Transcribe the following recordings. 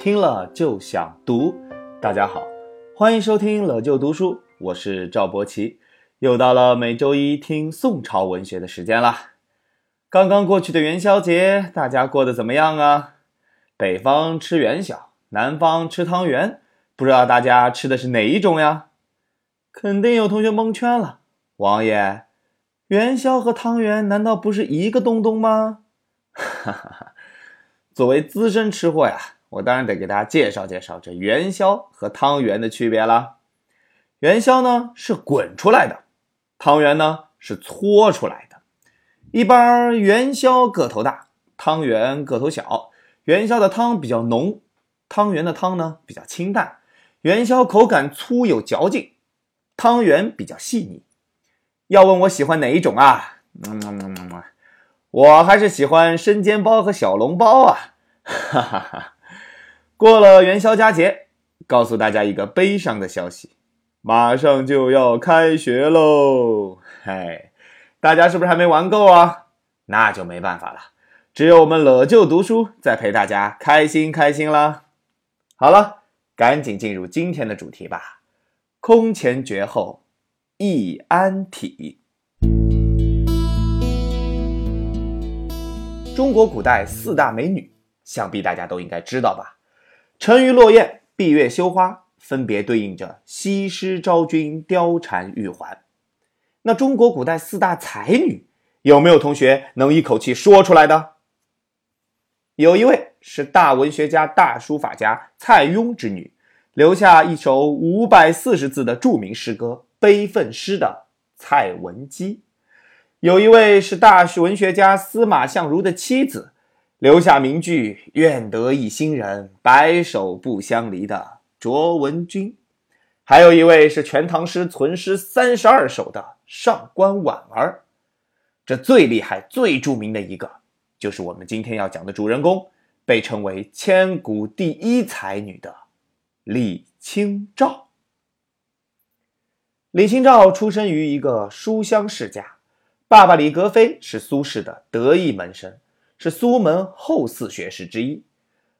听了就想读。大家好，欢迎收听了就读书，我是赵博奇，又到了每周一听宋朝文学的时间了。刚刚过去的元宵节，大家过得怎么样啊？北方吃元宵，南方吃汤圆，不知道大家吃的是哪一种呀？肯定有同学蒙圈了，王爷，元宵和汤圆难道不是一个东东吗？哈哈哈，作为资深吃货呀，我当然得给大家介绍介绍这元宵和汤圆的区别啦。元宵呢是滚出来的，汤圆呢是搓出来的。一般元宵个头大，汤圆个头小。元宵的汤比较浓，汤圆的汤呢比较清淡。元宵口感粗有嚼劲，汤圆比较细腻。要问我喜欢哪一种啊？我还是喜欢生煎包和小笼包啊。哈哈哈。过了元宵佳节，告诉大家一个悲伤的消息，马上就要开学喽！哎，大家是不是还没玩够啊？那就没办法了，只有我们了就读书再陪大家开心开心啦。好了，赶紧进入今天的主题吧。空前绝后，易安体。中国古代四大美女，想必大家都应该知道吧？沉鱼落雁、闭月羞花，分别对应着西施、昭君、貂蝉、玉环。那中国古代四大才女，有没有同学能一口气说出来的？有一位是大文学家、大书法家蔡邕之女，留下一首540字的著名诗歌《悲愤诗》的蔡文姬。有一位是大文学家司马相如的妻子，留下名句“愿得一心人，白首不相离”的卓文君。还有一位是全唐诗存诗32首的上官婉儿。这最厉害最著名的一个，就是我们今天要讲的主人公，被称为千古第一才女的李清照。李清照出生于一个书香世家，爸爸李格非是苏轼的得意门生，是苏门后四学士之一，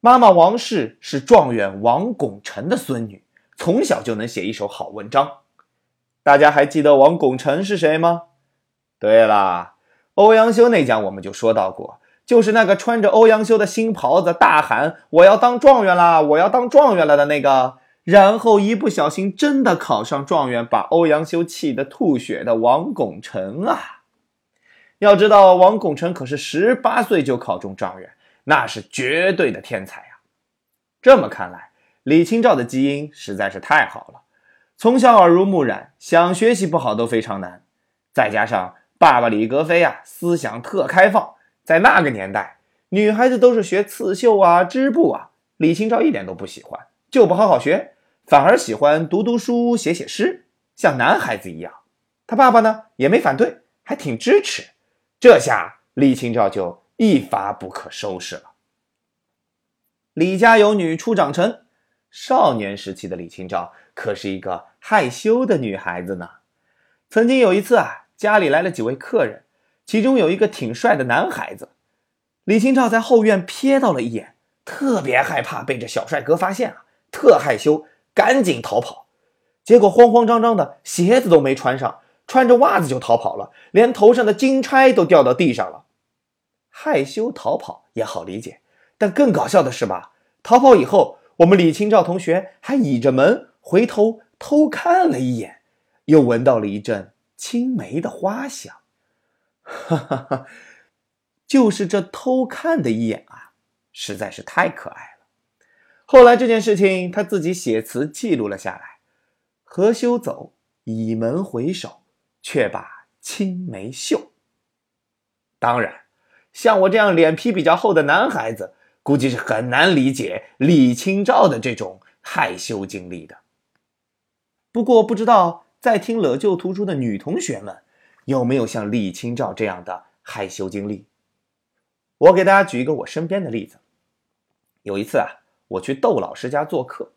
妈妈王氏是状元王拱辰的孙女，从小就能写一手好文章。大家还记得王拱辰是谁吗？对啦，欧阳修那讲我们就说到过，就是那个穿着欧阳修的新袍子大喊我要当状元啦，我要当状元了的那个，然后一不小心真的考上状元，把欧阳修气得吐血的王拱辰啊。要知道王拱辰可是18岁就考中状元，那是绝对的天才啊。这么看来，李清照的基因实在是太好了，从小耳濡目染，想学习不好都非常难。再加上爸爸李格非啊，思想特开放，在那个年代女孩子都是学刺绣啊、织布啊，李清照一点都不喜欢，就不好好学，反而喜欢读读书、写写诗，像男孩子一样。他爸爸呢也没反对，还挺支持。这下李清照就一发不可收拾了。李家有女初长成，少年时期的李清照可是一个害羞的女孩子呢。曾经有一次啊，家里来了几位客人，其中有一个挺帅的男孩子，李清照在后院瞥到了一眼，特别害怕被这小帅哥发现啊，特害羞，赶紧逃跑。结果慌慌张张的，鞋子都没穿上，穿着袜子就逃跑了，连头上的金钗都掉到地上了。害羞逃跑也好理解，但更搞笑的是吧，逃跑以后，我们李清照同学还倚着门回头偷看了一眼，又闻到了一阵青梅的花香。哈哈哈，就是这偷看的一眼啊，实在是太可爱了。后来这件事情他自己写词记录了下来，何羞走，倚门回首，却把青梅嗅。当然，像我这样脸皮比较厚的男孩子，估计是很难理解李清照的这种害羞经历的。不过不知道在听了就读书的女同学们，有没有像李清照这样的害羞经历？我给大家举一个我身边的例子。有一次啊，我去窦老师家做客，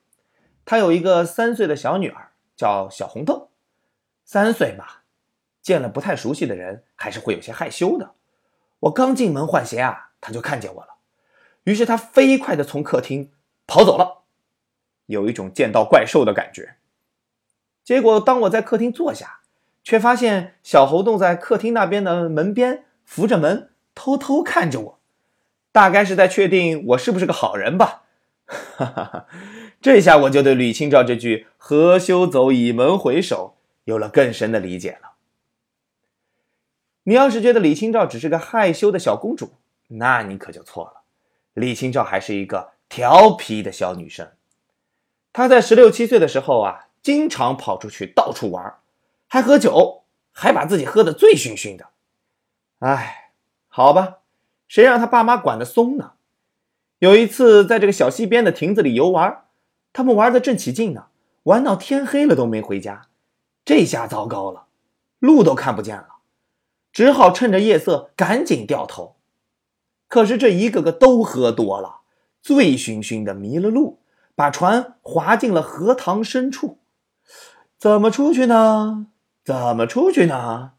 他有一个3岁的小女儿叫小红豆。3岁嘛，见了不太熟悉的人还是会有些害羞的。我刚进门换鞋啊，他就看见我了，于是他飞快地从客厅跑走了，有一种见到怪兽的感觉。结果当我在客厅坐下，却发现小猴洞在客厅那边的门边扶着门偷偷看着我，大概是在确定我是不是个好人吧。哈哈哈，这下我就对吕清照这句何休走以门回首有了更深的理解了。你要是觉得李清照只是个害羞的小公主，那你可就错了。李清照还是一个调皮的小女生。她在16、17岁的时候啊，经常跑出去到处玩，还喝酒，还把自己喝得醉醺醺的。哎，好吧，谁让她爸妈管得松呢？有一次在这个小溪边的亭子里游玩，他们玩得正起劲呢，玩到天黑了都没回家。这下糟糕了，路都看不见了。只好趁着夜色赶紧掉头，可是这一个个都喝多了，醉醺醺的迷了路，把船划进了荷塘深处。怎么出去呢？怎么出去呢？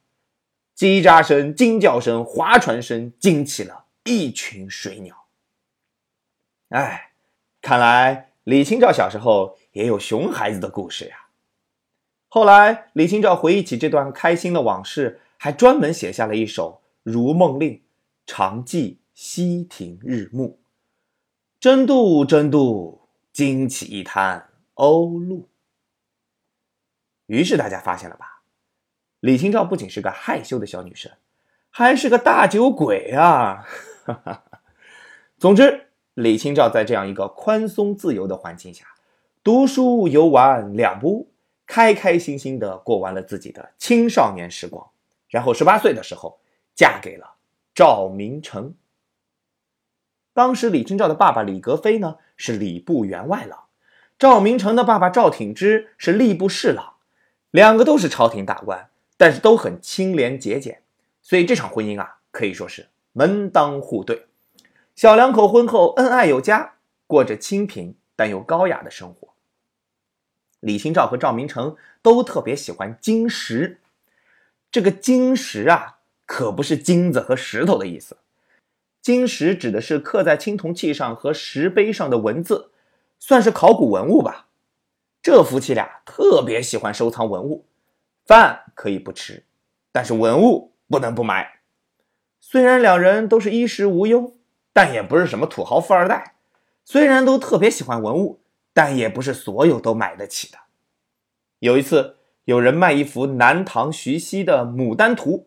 叽喳声、惊叫声、划船声惊起了一群水鸟。哎，看来李清照小时候也有熊孩子的故事呀。后来李清照回忆起这段开心的往事，还专门写下了一首《如梦令·常记溪亭日暮》。争渡争渡，惊起一滩鸥鹭。于是大家发现了吧，李清照不仅是个害羞的小女生，还是个大酒鬼啊。总之，李清照在这样一个宽松自由的环境下，读书游玩两不误，开开心心地过完了自己的青少年时光。然后18岁的时候嫁给了赵明诚。当时李清照的爸爸李格非呢是礼部员外郎，赵明诚的爸爸赵挺之是吏部侍郎，两个都是朝廷大官，但是都很清廉节俭，所以这场婚姻啊可以说是门当户对。小两口婚后恩爱有加，过着清贫但又高雅的生活。李清照和赵明诚都特别喜欢金石。这个金石啊，可不是金子和石头的意思。金石指的是刻在青铜器上和石碑上的文字，算是考古文物吧。这夫妻俩特别喜欢收藏文物，饭可以不吃，但是文物不能不买。虽然两人都是衣食无忧，但也不是什么土豪富二代。虽然都特别喜欢文物，但也不是所有都买得起的。有一次有人卖一幅南唐徐熙的牡丹图，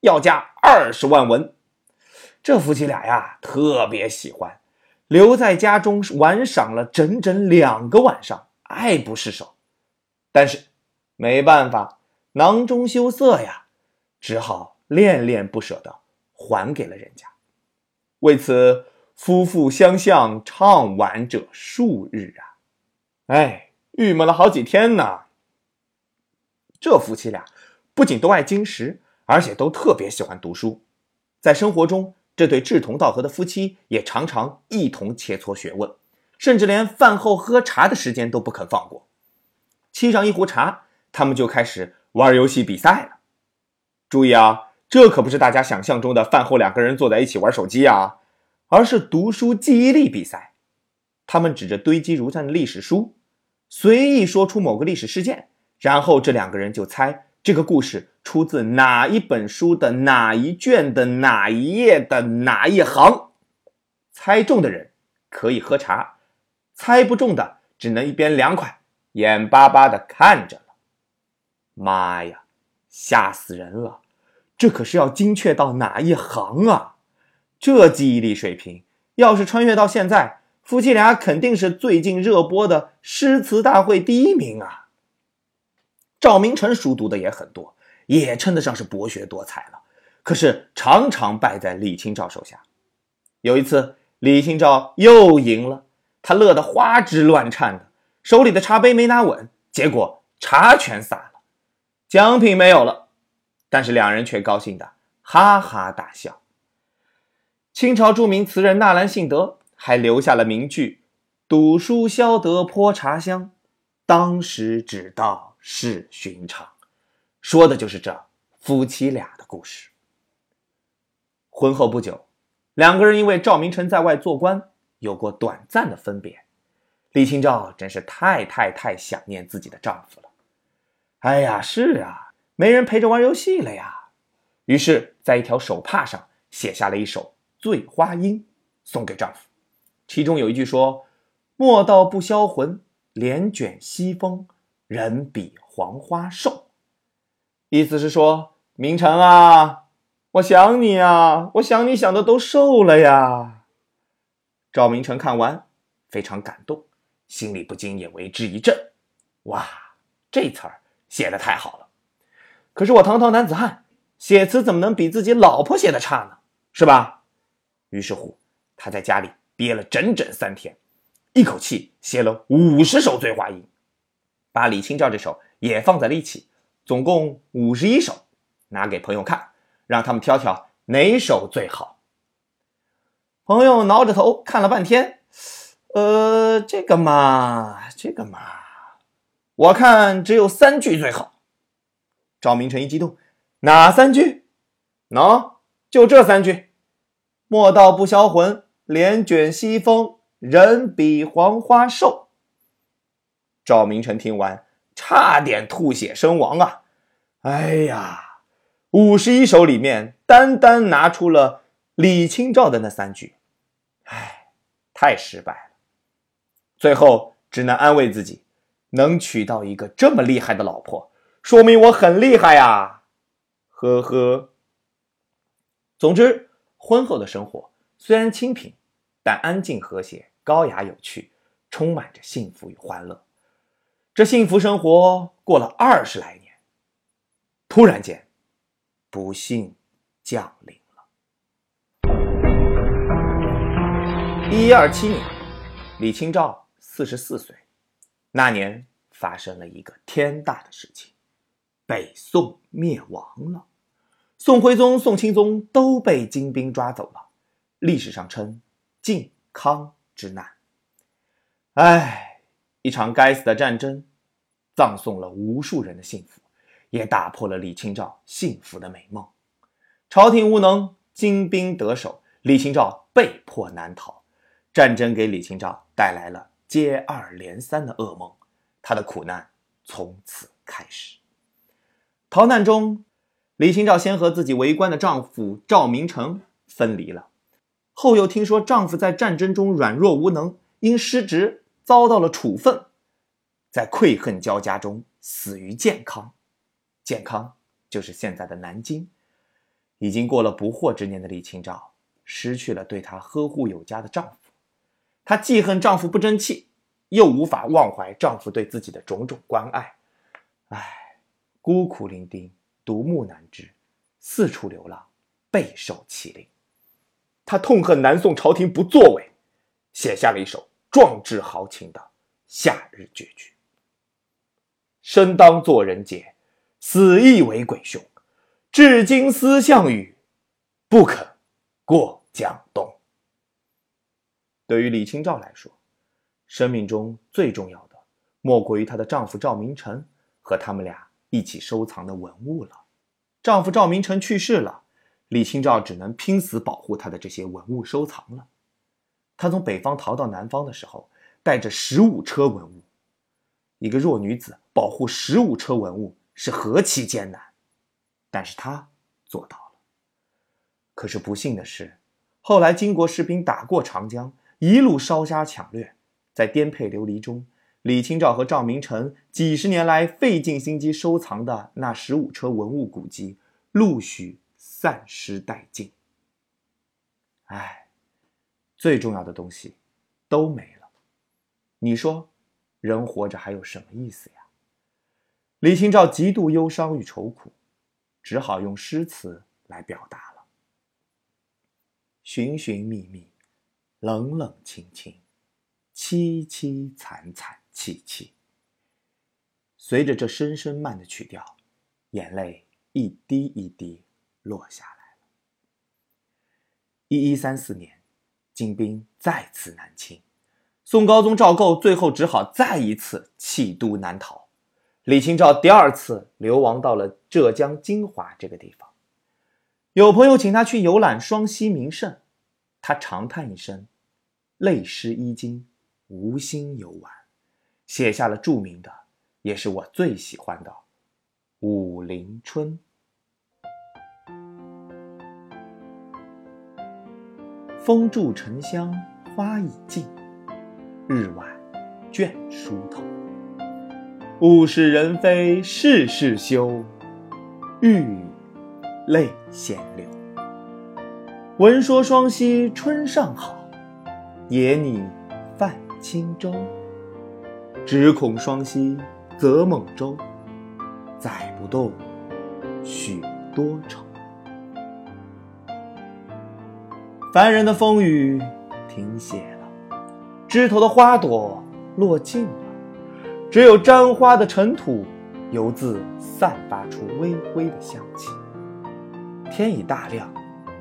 要价20万文。这夫妻俩呀特别喜欢，留在家中玩赏了整整2个晚上，爱不释手。但是没办法，囊中羞涩呀，只好恋恋不舍地还给了人家。为此夫妇相向怅惋者数日啊。哎，郁闷了好几天呢。这夫妻俩不仅都爱金石，而且都特别喜欢读书。在生活中，这对志同道合的夫妻也常常一同切磋学问，甚至连饭后喝茶的时间都不肯放过。沏上一壶茶，他们就开始玩游戏比赛了。注意啊，这可不是大家想象中的饭后2个人坐在一起玩手机啊，而是读书记忆力比赛。他们指着堆积如山的历史书，随意说出某个历史事件，然后这2个人就猜这个故事出自哪一本书的哪一卷的哪一页的哪一行。猜中的人可以喝茶，猜不中的只能一边凉快，眼巴巴地看着了。妈呀，吓死人了！这可是要精确到哪一行啊！这记忆力水平，要是穿越到现在，夫妻俩肯定是最近热播的诗词大会第1名啊！赵明诚书读的也很多，也称得上是博学多才了，可是常常败在李清照手下。有一次李清照又赢了，他乐得花枝乱颤的，手里的茶杯没拿稳，结果茶全洒了，奖品没有了，但是2人却高兴的哈哈大笑。清朝著名词人纳兰性德还留下了名句：赌书消得泼茶香，当时只道是寻常，说的就是这夫妻俩的故事。婚后不久，2个人因为赵明诚在外做官有过短暂的分别，李清照真是太想念自己的丈夫了。哎呀，是啊，没人陪着玩游戏了呀。于是在一条手帕上写下了一首《醉花阴》送给丈夫，其中有一句说：莫道不销魂，帘卷西风，人比黄花瘦。意思是说，明晨啊，我想你啊，我想你想的都瘦了呀。赵明诚看完非常感动，心里不禁也为之一振。哇，这词儿写得太好了。可是我堂堂男子汉，写词怎么能比自己老婆写的差呢？是吧？于是乎，他在家里憋了整整3天，一口气写了50首醉花阴，把李清照这首也放在了一起，总共51首，拿给朋友看，让他们挑挑哪首最好。朋友挠着头看了半天，这个嘛，我看只有3句最好。赵明诚一激动，哪3句？就这3句。莫道不销魂，帘卷西风，人比黄花瘦。赵明诚听完差点吐血身亡啊。哎呀，51首里面单单拿出了李清照的那3句，哎，太失败了。最后只能安慰自己，能娶到一个这么厉害的老婆，说明我很厉害呀。呵呵。总之，婚后的生活虽然清贫，但安静和谐，高雅有趣，充满着幸福与欢乐。这幸福生活过了20来年，突然间不幸降临了。1127年，李清照44岁，那年发生了一个天大的事情，北宋灭亡了。宋徽宗、宋钦宗都被金兵抓走了，历史上称靖康之难。哎，一场该死的战争葬送了无数人的幸福，也打破了李清照幸福的美梦。朝廷无能，金兵得手，李清照被迫南逃。战争给李清照带来了接二连三的噩梦，她的苦难从此开始。逃难中，李清照先和自己为官的丈夫赵明诚分离了，后又听说丈夫在战争中软弱无能，因失职遭到了处分，在愧恨交加中死于建康。建康就是现在的南京。已经过了不惑之年的李清照，失去了对她呵护有加的丈夫。她既恨丈夫不争气，又无法忘怀丈夫对自己的种种关爱。唉，孤苦伶仃，独木难支，四处流浪，备受欺凌。他痛恨南宋朝廷不作为，写下了一首壮志豪情的《夏日绝句》。生当作人杰，死亦为鬼雄，至今思项羽，不肯过江东。对于李清照来说，生命中最重要的莫过于她的丈夫赵明诚和他们俩一起收藏的文物了。丈夫赵明诚去世了，李清照只能拼死保护她的这些文物收藏了。她从北方逃到南方的时候，带着15车文物。一个弱女子保护15车文物是何其艰难，但是她做到了。可是不幸的是，后来金国士兵打过长江，一路烧杀抢掠，在颠沛流离中，李清照和赵明诚几十年来费尽心机收藏的那15车文物古迹陆续散失殆尽。哎，最重要的东西都没了，你说人活着还有什么意思呀？李清照极度忧伤与愁苦，只好用诗词来表达了。寻寻觅觅，冷冷清清，凄凄惨惨戚戚。随着这声声慢的曲调，眼泪一滴一滴落下来了。1134年，金兵再次南侵，宋高宗赵构最后只好再一次弃都南逃。李清照第二次流亡到了浙江金华这个地方。有朋友请他去游览双溪名胜，他长叹一声，泪湿衣襟，无心游玩，写下了著名的，也是我最喜欢的《武陵春》。风住城乡花已尽，日晚倦梳头。物是人非事事休，欲语泪先流。闻说双溪春尚好，也拟泛轻舟。只恐双溪舴猛舟，载不动许多愁。凡人的风雨停歇了，枝头的花朵落尽了，只有沾花的尘土犹自散发出微微的香气。天已大亮，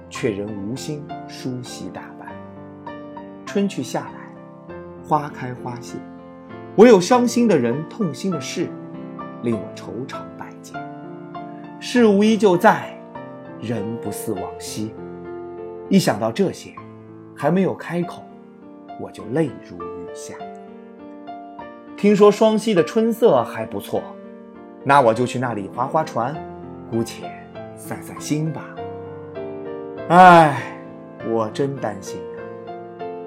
却仍无心梳洗打扮。春去夏来，花开花谢，唯有伤心的人、痛心的事，令我愁肠百结。事物依旧在，人不似往昔。一想到这些，还没有开口，我就泪如雨下。听说双溪的春色还不错，那我就去那里划划船，姑且散散心吧。唉，我真担心啊，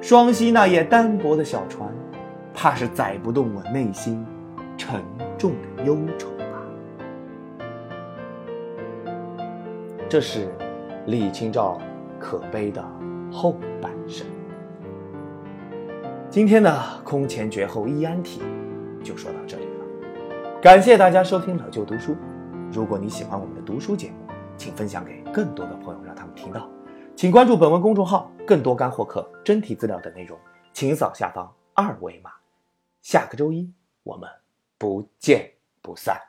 双溪那叶单薄的小船，怕是载不动我内心沉重的忧愁吧。这是李清照可悲的后半生。今天的空前绝后易安体就说到这里了，感谢大家收听老舅读书。如果你喜欢我们的读书节目，请分享给更多的朋友，让他们听到。请关注本文公众号，更多干货课、真题资料等内容，请扫下方二维码。下个周一我们不见不散。